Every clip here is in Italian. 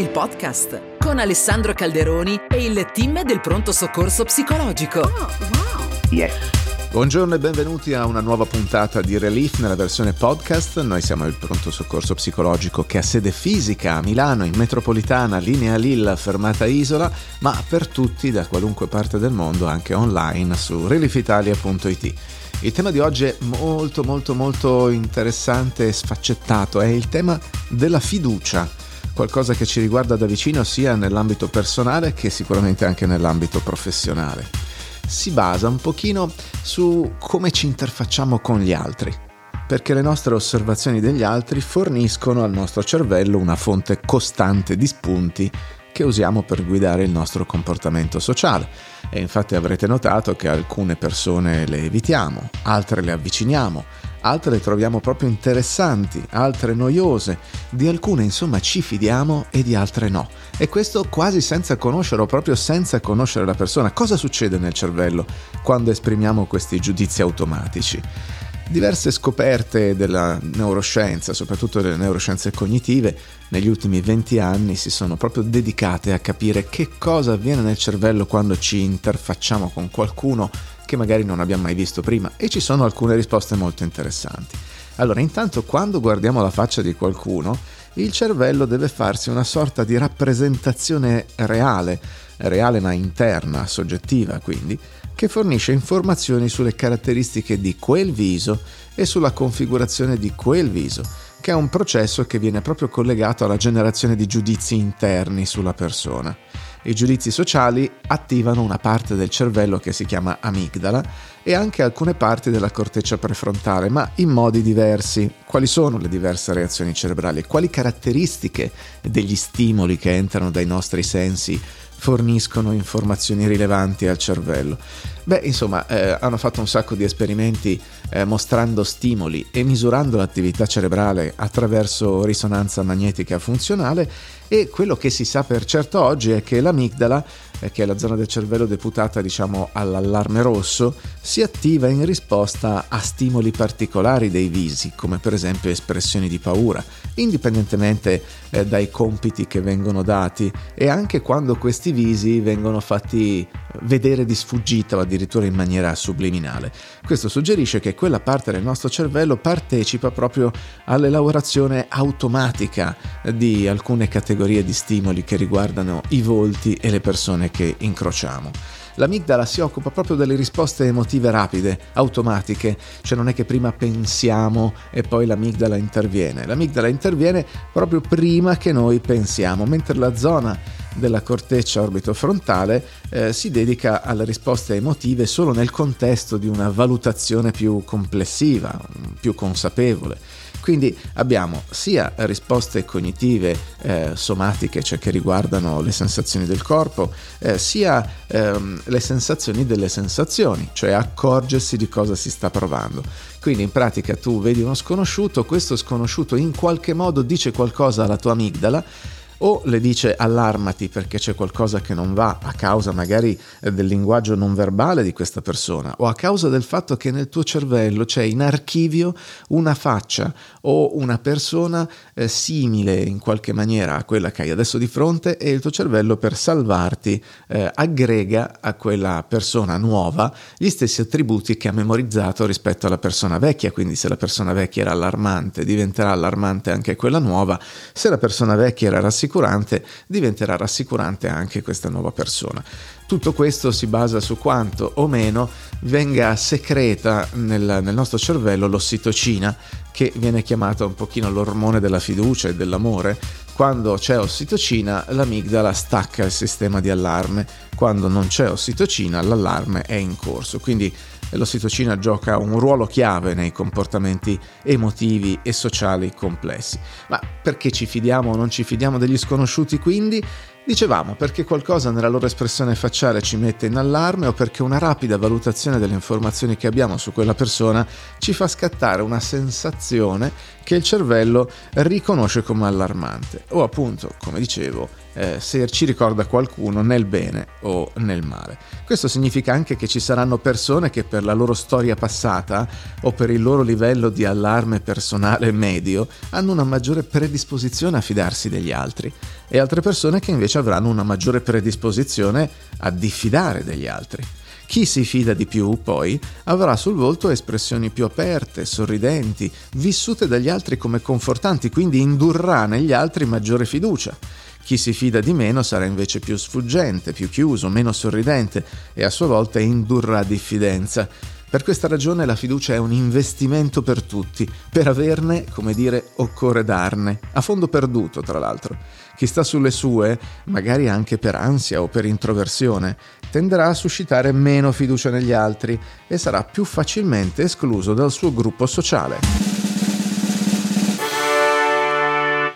il podcast con Alessandro Calderoni e il team del Pronto Soccorso Psicologico. Oh, wow. Yes. Buongiorno e benvenuti a una nuova puntata di Relief nella versione podcast. Noi siamo il Pronto Soccorso Psicologico che ha sede fisica a Milano, in metropolitana, linea Lilla, fermata Isola, ma per tutti da qualunque parte del mondo anche online su ReliefItalia.it. Il tema di oggi è molto interessante e sfaccettato, è il tema della fiducia, qualcosa che ci riguarda da vicino sia nell'ambito personale che sicuramente anche nell'ambito professionale. Si basa un pochino su come ci interfacciamo con gli altri, perché le nostre osservazioni degli altri forniscono al nostro cervello una fonte costante di spunti che usiamo per guidare il nostro comportamento sociale. E infatti avrete notato che alcune persone le evitiamo, altre le avviciniamo, altre le troviamo proprio interessanti, altre noiose, di alcune insomma ci fidiamo e di altre no. E questo quasi senza conoscere o proprio senza conoscere la persona. Cosa succede nel cervello quando esprimiamo questi giudizi automatici? Diverse scoperte della neuroscienza, soprattutto delle neuroscienze cognitive, negli ultimi 20 anni si sono proprio dedicate a capire che cosa avviene nel cervello quando ci interfacciamo con qualcuno che magari non abbiamo mai visto prima, e ci sono alcune risposte molto interessanti. Allora, intanto quando guardiamo la faccia di qualcuno, il cervello deve farsi una sorta di rappresentazione reale ma interna, soggettiva quindi, che fornisce informazioni sulle caratteristiche di quel viso e sulla configurazione di quel viso, che è un processo che viene proprio collegato alla generazione di giudizi interni sulla persona. I giudizi sociali attivano una parte del cervello che si chiama amigdala e anche alcune parti della corteccia prefrontale, ma in modi diversi. Quali sono le diverse reazioni cerebrali? Quali caratteristiche degli stimoli che entrano dai nostri sensi forniscono informazioni rilevanti al cervello? Beh, insomma, hanno fatto un sacco di esperimenti mostrando stimoli e misurando l'attività cerebrale attraverso risonanza magnetica funzionale, e quello che si sa per certo oggi è che l'amigdala, che è la zona del cervello deputata, diciamo, all'allarme rosso, si attiva in risposta a stimoli particolari dei visi, come per esempio espressioni di paura, indipendentemente dai compiti che vengono dati, e anche quando questi visi vengono fatti vedere di sfuggita o addirittura in maniera subliminale. Questo suggerisce che quella parte del nostro cervello partecipa proprio all'elaborazione automatica di alcune categorie di stimoli che riguardano i volti e le persone che incrociamo. L'amigdala si occupa proprio delle risposte emotive rapide, automatiche, cioè non è che prima pensiamo e poi l'amigdala interviene. L'amigdala interviene proprio prima che noi pensiamo, mentre la zona della corteccia orbitofrontale si dedica alle risposte emotive solo nel contesto di una valutazione più complessiva, più consapevole. Quindi abbiamo sia risposte cognitive somatiche, cioè che riguardano le sensazioni del corpo, sia le sensazioni delle sensazioni, cioè accorgersi di cosa si sta provando. Quindi in pratica tu vedi uno sconosciuto, questo sconosciuto in qualche modo dice qualcosa alla tua amigdala, o le dice allarmati perché c'è qualcosa che non va a causa magari del linguaggio non verbale di questa persona, o a causa del fatto che nel tuo cervello c'è in archivio una faccia o una persona simile in qualche maniera a quella che hai adesso di fronte, e il tuo cervello per salvarti aggrega a quella persona nuova gli stessi attributi che ha memorizzato rispetto alla persona vecchia. Quindi se la persona vecchia era allarmante, diventerà allarmante anche quella nuova; se la persona vecchia era rassicurante, diventerà rassicurante anche questa nuova persona. Tutto questo si basa su quanto o meno venga secreta nel nostro cervello l'ossitocina, che viene chiamata un pochino l'ormone della fiducia e dell'amore. Quando c'è ossitocina, l'amigdala stacca il sistema di allarme; quando non c'è ossitocina, l'allarme è in corso. Quindi l'ossitocina gioca un ruolo chiave nei comportamenti emotivi e sociali complessi. Ma perché ci fidiamo o non ci fidiamo degli sconosciuti, quindi? Dicevamo, perché qualcosa nella loro espressione facciale ci mette in allarme o perché una rapida valutazione delle informazioni che abbiamo su quella persona ci fa scattare una sensazione che il cervello riconosce come allarmante o appunto, come dicevo, se ci ricorda qualcuno nel bene o nel male. Questo significa anche che ci saranno persone che per la loro storia passata o per il loro livello di allarme personale medio hanno una maggiore predisposizione a fidarsi degli altri e altre persone che invece avranno una maggiore predisposizione a diffidare degli altri. Chi si fida di più, poi, avrà sul volto espressioni più aperte, sorridenti, vissute dagli altri come confortanti, quindi indurrà negli altri maggiore fiducia. Chi si fida di meno sarà invece più sfuggente, più chiuso, meno sorridente e a sua volta indurrà diffidenza. Per questa ragione la fiducia è un investimento per tutti, per averne, come dire, occorre darne, a fondo perduto tra l'altro. Chi sta sulle sue, magari anche per ansia o per introversione, tenderà a suscitare meno fiducia negli altri e sarà più facilmente escluso dal suo gruppo sociale.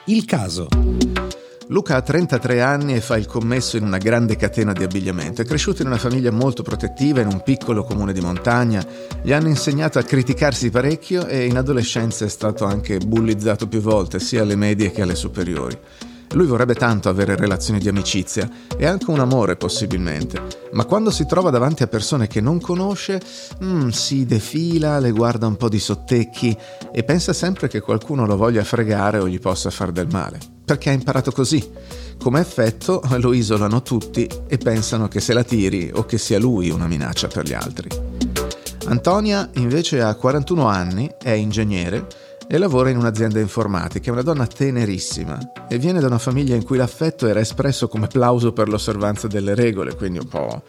Il caso. Luca ha 33 anni e fa il commesso in una grande catena di abbigliamento. È cresciuto in una famiglia molto protettiva in un piccolo comune di montagna. Gli hanno insegnato a criticarsi parecchio e in adolescenza è stato anche bullizzato più volte, sia alle medie che alle superiori. Lui vorrebbe tanto avere relazioni di amicizia e anche un amore possibilmente, ma quando si trova davanti a persone che non conosce, si defila, le guarda un po' di sottecchi e pensa sempre che qualcuno lo voglia fregare o gli possa far del male, perché ha imparato così. Come effetto lo isolano tutti e pensano che se la tiri o che sia lui una minaccia per gli altri. Antonia invece ha 41 anni, è ingegnere, e lavora in un'azienda informatica, è una donna tenerissima e viene da una famiglia in cui l'affetto era espresso come plauso per l'osservanza delle regole, quindi un po'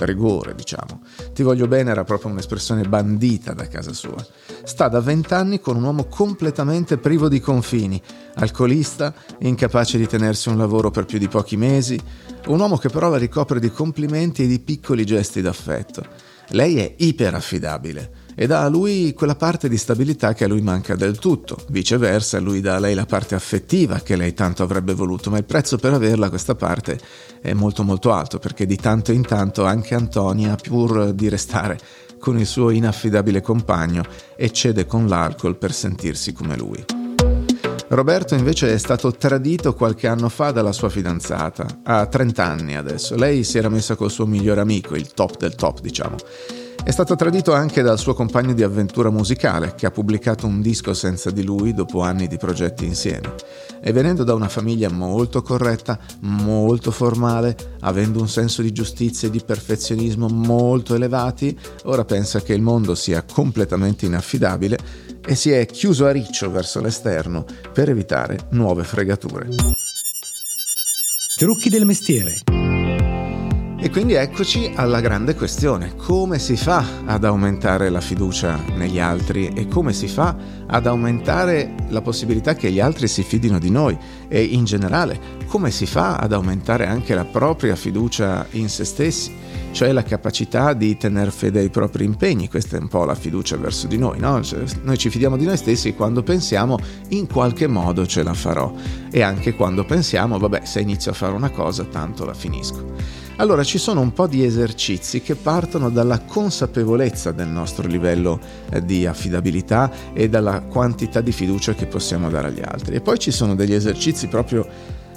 rigore, diciamo. Ti voglio bene era proprio un'espressione bandita da casa sua. Sta da 20 anni con un uomo completamente privo di confini, alcolista, incapace di tenersi un lavoro per più di pochi mesi, un uomo che però la ricopre di complimenti e di piccoli gesti d'affetto. Lei è iperaffidabile e dà a lui quella parte di stabilità che a lui manca del tutto. Viceversa, lui dà a lei la parte affettiva che lei tanto avrebbe voluto, ma il prezzo per averla, questa parte, è molto molto alto, perché di tanto in tanto anche Antonia, pur di restare con il suo inaffidabile compagno, eccede con l'alcol per sentirsi come lui. Roberto invece è stato tradito qualche anno fa dalla sua fidanzata, ha 30 anni adesso. Lei si era messa col suo migliore amico, il top del top, diciamo. È stato tradito anche dal suo compagno di avventura musicale, che ha pubblicato un disco senza di lui dopo anni di progetti insieme. E venendo da una famiglia molto corretta, molto formale, avendo un senso di giustizia e di perfezionismo molto elevati, ora pensa che il mondo sia completamente inaffidabile e si è chiuso a riccio verso l'esterno per evitare nuove fregature. Trucchi del mestiere. E quindi eccoci alla grande questione: come si fa ad aumentare la fiducia negli altri e come si fa ad aumentare la possibilità che gli altri si fidino di noi e in generale come si fa ad aumentare anche la propria fiducia in se stessi, cioè la capacità di tener fede ai propri impegni. Questa è un po' la fiducia verso di noi, no? Cioè, noi ci fidiamo di noi stessi quando pensiamo in qualche modo ce la farò e anche quando pensiamo vabbè, se inizio a fare una cosa tanto la finisco. Allora ci sono un po' di esercizi che partono dalla consapevolezza del nostro livello di affidabilità e dalla quantità di fiducia che possiamo dare agli altri. E poi ci sono degli esercizi proprio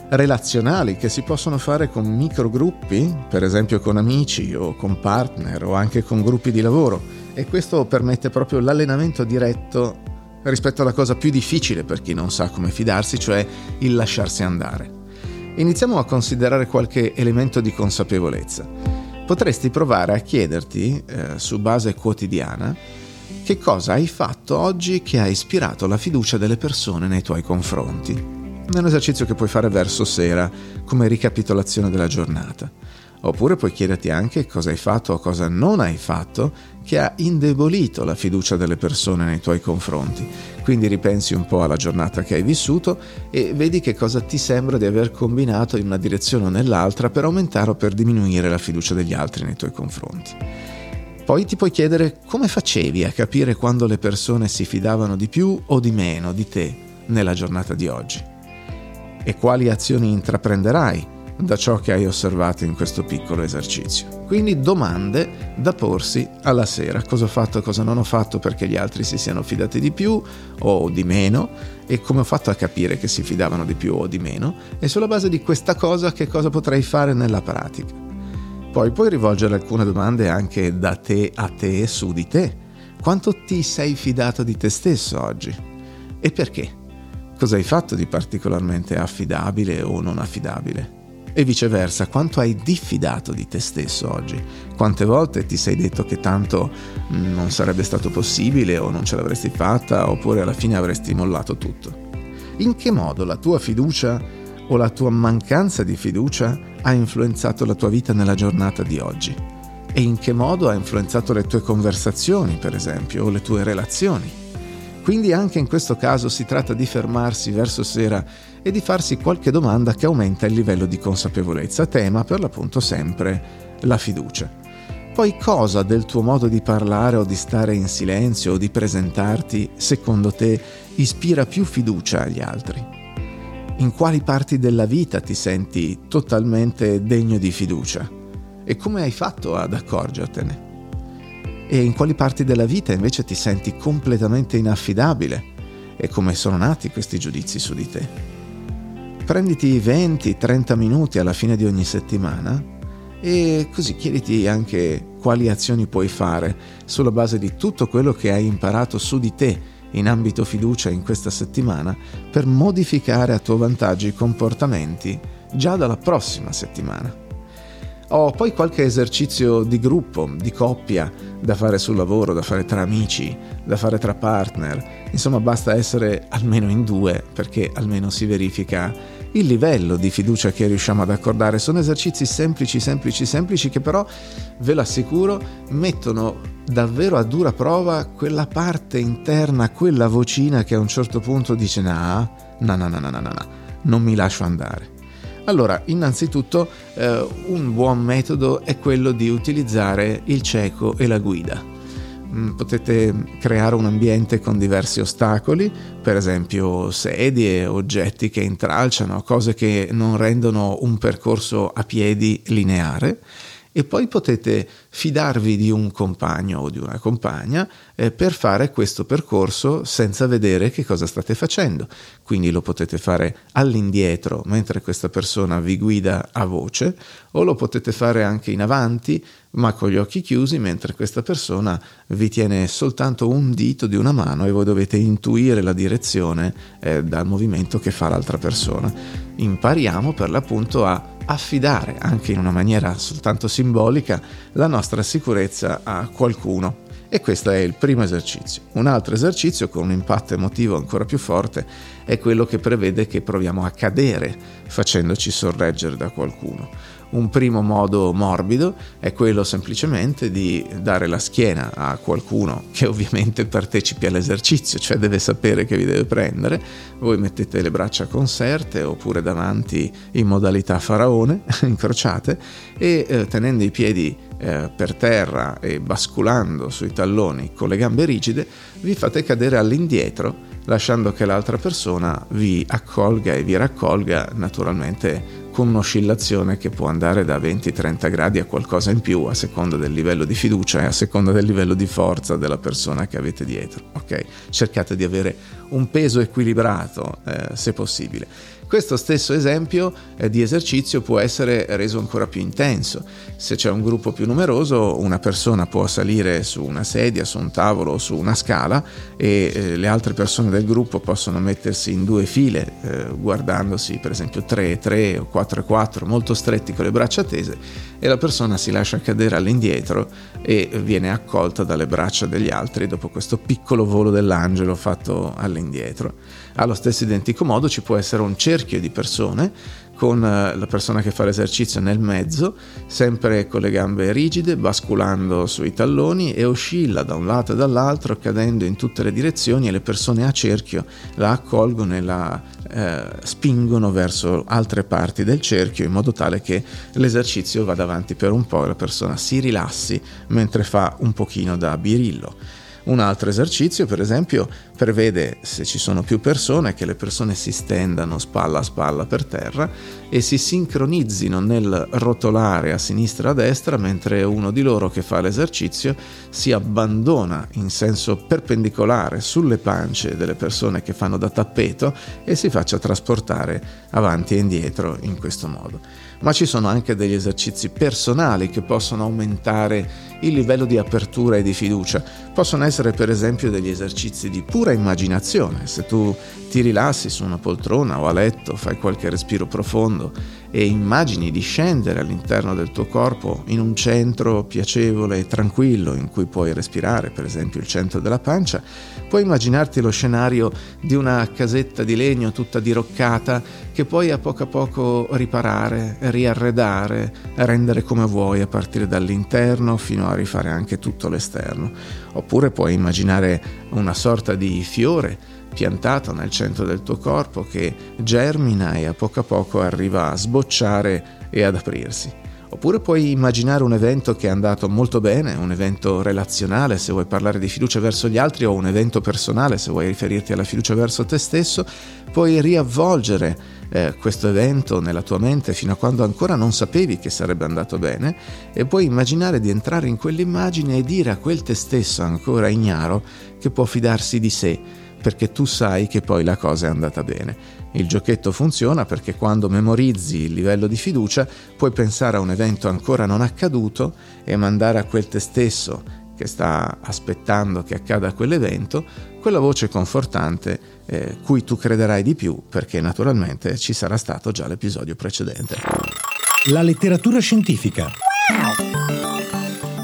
relazionali che si possono fare con microgruppi, per esempio con amici o con partner o anche con gruppi di lavoro. E questo permette proprio l'allenamento diretto rispetto alla cosa più difficile per chi non sa come fidarsi, cioè il lasciarsi andare. Iniziamo a considerare qualche elemento di consapevolezza. Potresti provare a chiederti, su base quotidiana, che cosa hai fatto oggi che ha ispirato la fiducia delle persone nei tuoi confronti. È un esercizio che puoi fare verso sera, come ricapitolazione della giornata. Oppure puoi chiederti anche cosa hai fatto o cosa non hai fatto che ha indebolito la fiducia delle persone nei tuoi confronti. Quindi ripensi un po' alla giornata che hai vissuto e vedi che cosa ti sembra di aver combinato in una direzione o nell'altra per aumentare o per diminuire la fiducia degli altri nei tuoi confronti. Poi ti puoi chiedere come facevi a capire quando le persone si fidavano di più o di meno di te nella giornata di oggi e quali azioni intraprenderai da ciò che hai osservato in questo piccolo esercizio. Quindi domande da porsi alla sera: cosa ho fatto, cosa non ho fatto perché gli altri si siano fidati di più o di meno, e come ho fatto a capire che si fidavano di più o di meno, e sulla base di questa cosa che cosa potrei fare nella pratica. Poi puoi rivolgere alcune domande anche da te a te su di te. Quanto ti sei fidato di te stesso oggi? E perché? Cosa hai fatto di particolarmente affidabile o non affidabile? E viceversa, quanto hai diffidato di te stesso oggi? Quante volte ti sei detto che tanto non sarebbe stato possibile, o non ce l'avresti fatta, oppure alla fine avresti mollato tutto? In che modo la tua fiducia o la tua mancanza di fiducia ha influenzato la tua vita nella giornata di oggi? E in che modo ha influenzato le tue conversazioni, per esempio, o le tue relazioni? Quindi anche in questo caso si tratta di fermarsi verso sera e di farsi qualche domanda che aumenta il livello di consapevolezza, tema per l'appunto sempre la fiducia. Poi cosa del tuo modo di parlare o di stare in silenzio o di presentarti, secondo te, ispira più fiducia agli altri? In quali parti della vita ti senti totalmente degno di fiducia? E come hai fatto ad accorgertene? E in quali parti della vita invece ti senti completamente inaffidabile? E come sono nati questi giudizi su di te? Prenditi 20-30 minuti alla fine di ogni settimana e così chiediti anche quali azioni puoi fare sulla base di tutto quello che hai imparato su di te in ambito fiducia in questa settimana, per modificare a tuo vantaggio i comportamenti già dalla prossima settimana. Ho poi qualche esercizio di gruppo, di coppia, da fare sul lavoro, da fare tra amici, da fare tra partner. Insomma, basta essere almeno in due, perché almeno si verifica il livello di fiducia che riusciamo ad accordare. Sono esercizi semplici, che però, ve lo assicuro, mettono davvero a dura prova quella parte interna, quella vocina che a un certo punto dice no, non mi lascio andare. Allora, innanzitutto, un buon metodo è quello di utilizzare il cieco e la guida. Potete creare un ambiente con diversi ostacoli, per esempio sedie, oggetti che intralciano, cose che non rendono un percorso a piedi lineare, e poi potete fidarvi di un compagno o di una compagna per fare questo percorso senza vedere che cosa state facendo. Quindi lo potete fare all'indietro mentre questa persona vi guida a voce, o lo potete fare anche in avanti ma con gli occhi chiusi mentre questa persona vi tiene soltanto un dito di una mano e voi dovete intuire la direzione dal movimento che fa l'altra persona. Impariamo per l'appunto a affidare, anche in una maniera soltanto simbolica, la nostra sicurezza a qualcuno. E questo è il primo esercizio. Un altro esercizio con un impatto emotivo ancora più forte è quello che prevede che proviamo a cadere facendoci sorreggere da qualcuno. Un primo modo morbido è quello semplicemente di dare la schiena a qualcuno che ovviamente partecipi all'esercizio, cioè deve sapere che vi deve prendere. Voi mettete le braccia conserte oppure davanti in modalità faraone, incrociate, e tenendo i piedi per terra e basculando sui talloni con le gambe rigide, vi fate cadere all'indietro, lasciando che l'altra persona vi accolga e vi raccolga, naturalmente con un'oscillazione che può andare da 20-30 gradi a qualcosa in più, a seconda del livello di fiducia e a seconda del livello di forza della persona che avete dietro. Ok? Cercate di avere un peso equilibrato, se possibile. Questo stesso esempio di esercizio può essere reso ancora più intenso. Se c'è un gruppo più numeroso, una persona può salire su una sedia, su un tavolo o su una scala, e le altre persone del gruppo possono mettersi in due file, guardandosi per esempio 3-3 o 4-4, molto stretti con le braccia tese, e la persona si lascia cadere all'indietro e viene accolta dalle braccia degli altri dopo questo piccolo volo dell'angelo fatto all'indietro. Allo stesso identico modo ci può essere un cerchio di persone, con la persona che fa l'esercizio nel mezzo, sempre con le gambe rigide, basculando sui talloni, e oscilla da un lato e dall'altro, cadendo in tutte le direzioni, e le persone a cerchio la accolgono e la spingono verso altre parti del cerchio, in modo tale che l'esercizio vada avanti per un po' e la persona si rilassi mentre fa un pochino da birillo. Un altro esercizio, per esempio, prevede, se ci sono più persone, che le persone si stendano spalla a spalla per terra e si sincronizzino nel rotolare a sinistra e a destra, mentre uno di loro che fa l'esercizio si abbandona in senso perpendicolare sulle pance delle persone che fanno da tappeto e si faccia trasportare avanti e indietro in questo modo. Ma ci sono anche degli esercizi personali che possono aumentare il livello di apertura e di fiducia. Possono essere per esempio degli esercizi di pura immaginazione. Se tu ti rilassi su una poltrona o a letto, fai qualche respiro profondo e immagini di scendere all'interno del tuo corpo in un centro piacevole e tranquillo in cui puoi respirare, per esempio il centro della pancia, puoi immaginarti lo scenario di una casetta di legno tutta diroccata che puoi a poco riparare, riarredare, rendere come vuoi a partire dall'interno fino a rifare anche tutto l'esterno. Oppure puoi immaginare una sorta di fiore piantato nel centro del tuo corpo che germina e a poco arriva a sbocciare e ad aprirsi. Oppure puoi immaginare un evento che è andato molto bene, un evento relazionale se vuoi parlare di fiducia verso gli altri, o un evento personale se vuoi riferirti alla fiducia verso te stesso. Puoi riavvolgere questo evento nella tua mente fino a quando ancora non sapevi che sarebbe andato bene, e puoi immaginare di entrare in quell'immagine e dire a quel te stesso ancora ignaro che può fidarsi di sé, perché tu sai che poi la cosa è andata bene. Il giochetto funziona perché quando memorizzi il livello di fiducia puoi pensare a un evento ancora non accaduto e mandare a quel te stesso che sta aspettando che accada quell'evento quella voce confortante cui tu crederai di più, perché naturalmente ci sarà stato già l'episodio precedente. La letteratura scientifica.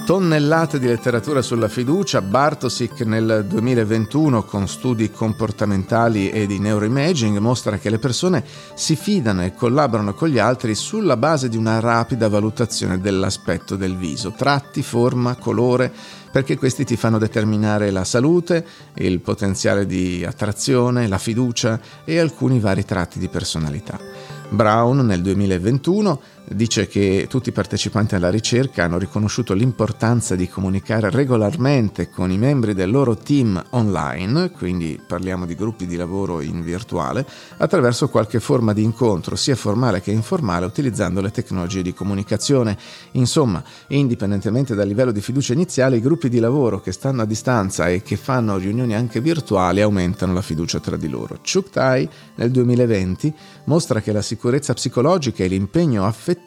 Tonnellate di letteratura sulla fiducia. Bartosik nel 2021, con studi comportamentali e di neuroimaging, mostra che le persone si fidano e collaborano con gli altri sulla base di una rapida valutazione dell'aspetto del viso, tratti, forma, colore, perché questi ti fanno determinare la salute, il potenziale di attrazione, la fiducia e alcuni vari tratti di personalità. Brown nel 2021 dice che tutti i partecipanti alla ricerca hanno riconosciuto l'importanza di comunicare regolarmente con i membri del loro team online, quindi parliamo di gruppi di lavoro in virtuale, attraverso qualche forma di incontro, sia formale che informale, utilizzando le tecnologie di comunicazione. Insomma, indipendentemente dal livello di fiducia iniziale, i gruppi di lavoro che stanno a distanza e che fanno riunioni anche virtuali aumentano la fiducia tra di loro. Chuk Tai nel 2020 mostra che la sicurezza psicologica e l'impegno affettivo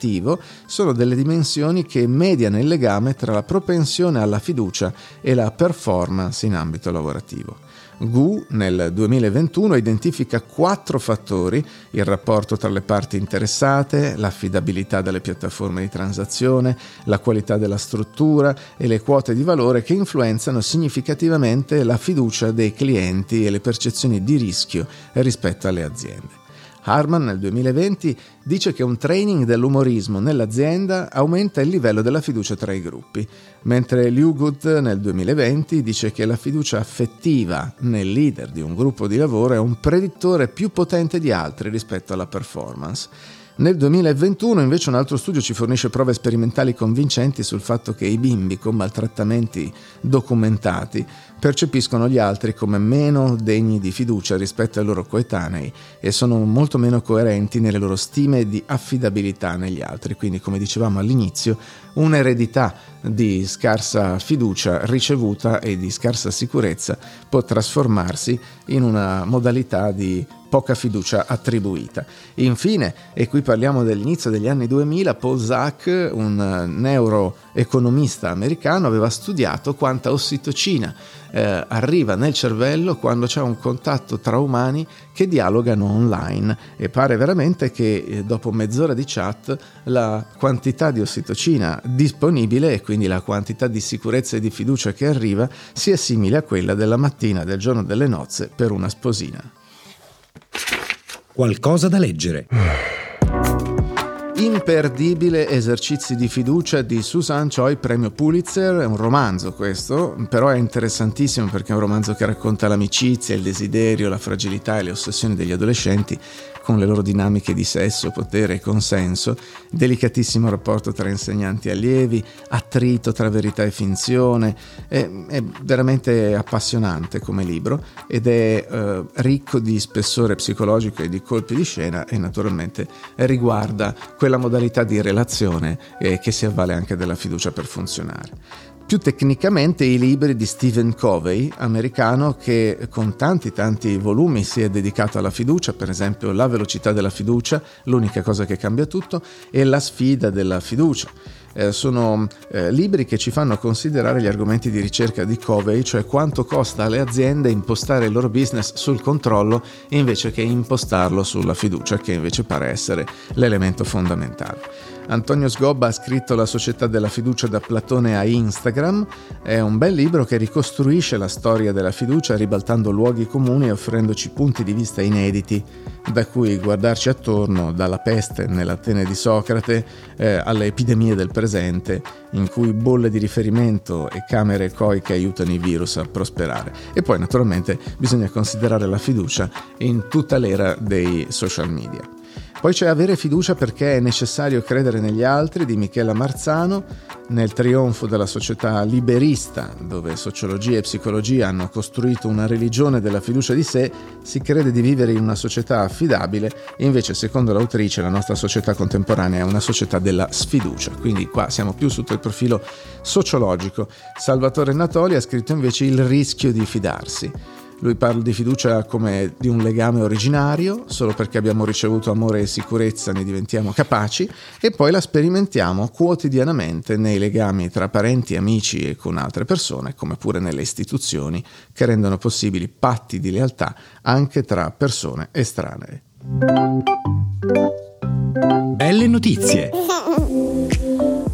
sono delle dimensioni che mediano il legame tra la propensione alla fiducia e la performance in ambito lavorativo. Gu nel 2021 identifica 4 fattori: il rapporto tra le parti interessate, l'affidabilità delle piattaforme di transazione, la qualità della struttura e le quote di valore, che influenzano significativamente la fiducia dei clienti e le percezioni di rischio rispetto alle aziende. Harman nel 2020 dice che un training dell'umorismo nell'azienda aumenta il livello della fiducia tra i gruppi, mentre Liu Good nel 2020 dice che la fiducia affettiva nel leader di un gruppo di lavoro è un predittore più potente di altri rispetto alla performance. Nel 2021 invece un altro studio ci fornisce prove sperimentali convincenti sul fatto che i bimbi con maltrattamenti documentati percepiscono gli altri come meno degni di fiducia rispetto ai loro coetanei e sono molto meno coerenti nelle loro stime di affidabilità negli altri. Quindi, come dicevamo all'inizio, un'eredità di scarsa fiducia ricevuta e di scarsa sicurezza può trasformarsi in una modalità di poca fiducia attribuita. Infine, e qui parliamo dell'inizio degli anni 2000, Paul Zak, un neuroeconomista americano, aveva studiato quanta ossitocina arriva nel cervello quando c'è un contatto tra umani che dialogano online, e pare veramente che dopo mezz'ora di chat la quantità di ossitocina disponibile, e quindi la quantità di sicurezza e di fiducia che arriva, sia simile a quella della mattina del giorno delle nozze per una sposina. Qualcosa da leggere. imperdibile Esercizi di fiducia di Susan Choi, premio Pulitzer. È un romanzo questo, però è interessantissimo perché è un romanzo che racconta l'amicizia, il desiderio, la fragilità e le ossessioni degli adolescenti con le loro dinamiche di sesso, potere e consenso, delicatissimo rapporto tra insegnanti e allievi, attrito tra verità e finzione. È veramente appassionante come libro ed è ricco di spessore psicologico e di colpi di scena, e naturalmente riguarda quella modalità di relazione che si avvale anche della fiducia per funzionare. Più tecnicamente i libri di Stephen Covey, americano, che con tanti volumi si è dedicato alla fiducia, per esempio La velocità della fiducia, l'unica cosa che cambia tutto, e La sfida della fiducia. Sono libri che ci fanno considerare gli argomenti di ricerca di Covey, cioè quanto costa alle aziende impostare il loro business sul controllo invece che impostarlo sulla fiducia, che invece pare essere l'elemento fondamentale. Antonio Sgobba ha scritto La società della fiducia da Platone a Instagram. È un bel libro che ricostruisce la storia della fiducia ribaltando luoghi comuni e offrendoci punti di vista inediti da cui guardarci attorno, dalla peste nell'Atene di Socrate alle epidemie del presente, in cui bolle di riferimento e camere ecoiche aiutano i virus a prosperare. E poi naturalmente bisogna considerare la fiducia in tutta l'era dei social media. Poi c'è Avere fiducia perché è necessario credere negli altri di Michela Marzano, nel trionfo della società liberista, dove sociologia e psicologia hanno costruito una religione della fiducia di sé, si crede di vivere in una società affidabile, invece secondo l'autrice la nostra società contemporanea è una società della sfiducia, quindi qua siamo più sotto il profilo sociologico. Salvatore Natoli ha scritto invece Il rischio di fidarsi. Lui parla di fiducia come di un legame originario, solo perché abbiamo ricevuto amore e sicurezza ne diventiamo capaci e poi la sperimentiamo quotidianamente nei legami tra parenti, amici e con altre persone, come pure nelle istituzioni che rendono possibili patti di lealtà anche tra persone estranee. Belle notizie!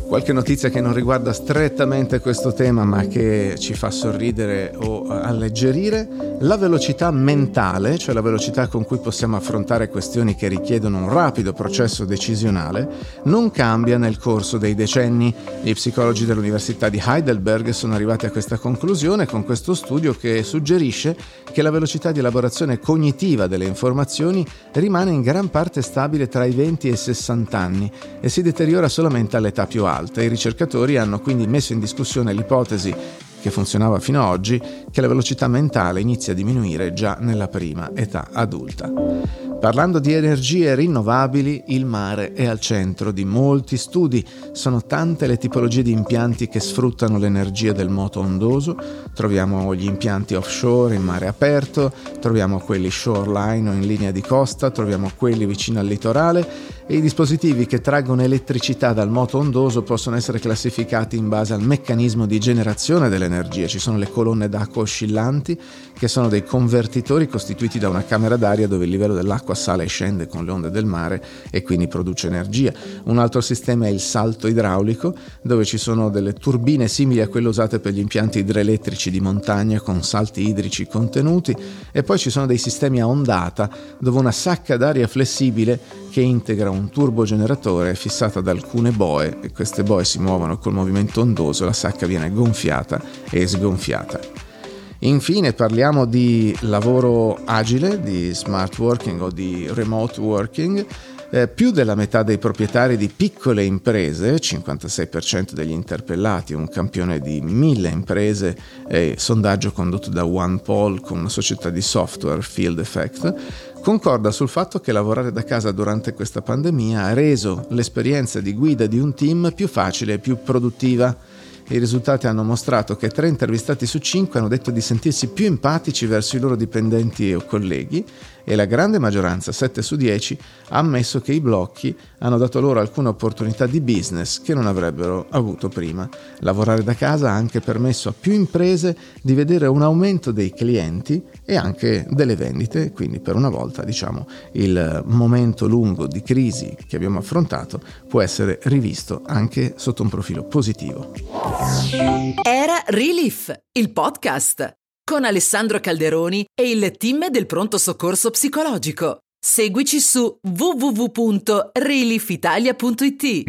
Qualche notizia che non riguarda strettamente questo tema ma che ci fa sorridere o alleggerire. La velocità mentale, cioè la velocità con cui possiamo affrontare questioni che richiedono un rapido processo decisionale, non cambia nel corso dei decenni. Gli psicologi dell'Università di Heidelberg sono arrivati a questa conclusione con questo studio che suggerisce che la velocità di elaborazione cognitiva delle informazioni rimane in gran parte stabile tra i 20 e i 60 anni e si deteriora solamente all'età più alta. I ricercatori hanno quindi messo in discussione l'ipotesi che funzionava fino ad oggi, che la velocità mentale inizia a diminuire già nella prima età adulta. Parlando di energie rinnovabili, il mare è al centro di molti studi. Sono tante le tipologie di impianti che sfruttano l'energia del moto ondoso. Troviamo gli impianti offshore in mare aperto, troviamo quelli shoreline o in linea di costa, troviamo quelli vicino al litorale. E i dispositivi che traggono elettricità dal moto ondoso possono essere classificati in base al meccanismo di generazione dell'energia. Ci sono le colonne d'acqua oscillanti, che sono dei convertitori costituiti da una camera d'aria dove il livello dell'acqua sale e scende con le onde del mare e quindi produce energia. Un altro sistema è il salto idraulico, dove ci sono delle turbine simili a quelle usate per gli impianti idroelettrici di montagna con salti idrici contenuti. E poi ci sono dei sistemi a ondata, dove una sacca d'aria flessibile che integra un turbogeneratore fissata da alcune boe e queste boe si muovono col movimento ondoso, la sacca viene gonfiata e sgonfiata. Infine parliamo di lavoro agile, di smart working o di remote working. Più della metà dei proprietari di piccole imprese, 56% degli interpellati, un campione di 1000 imprese, sondaggio condotto da OnePoll con una società di software, Field Effect, concorda sul fatto che lavorare da casa durante questa pandemia ha reso l'esperienza di guida di un team più facile e più produttiva. I risultati hanno mostrato che 3 intervistati su 5 hanno detto di sentirsi più empatici verso i loro dipendenti o colleghi e la grande maggioranza, 7 su 10, ha ammesso che i blocchi hanno dato loro alcune opportunità di business che non avrebbero avuto prima. Lavorare da casa ha anche permesso a più imprese di vedere un aumento dei clienti e anche delle vendite, quindi per una volta, diciamo, il momento lungo di crisi che abbiamo affrontato può essere rivisto anche sotto un profilo positivo. Era Relief, il podcast, con Alessandro Calderoni e il team del Pronto Soccorso Psicologico. Seguici su www.ReliefItalia.it.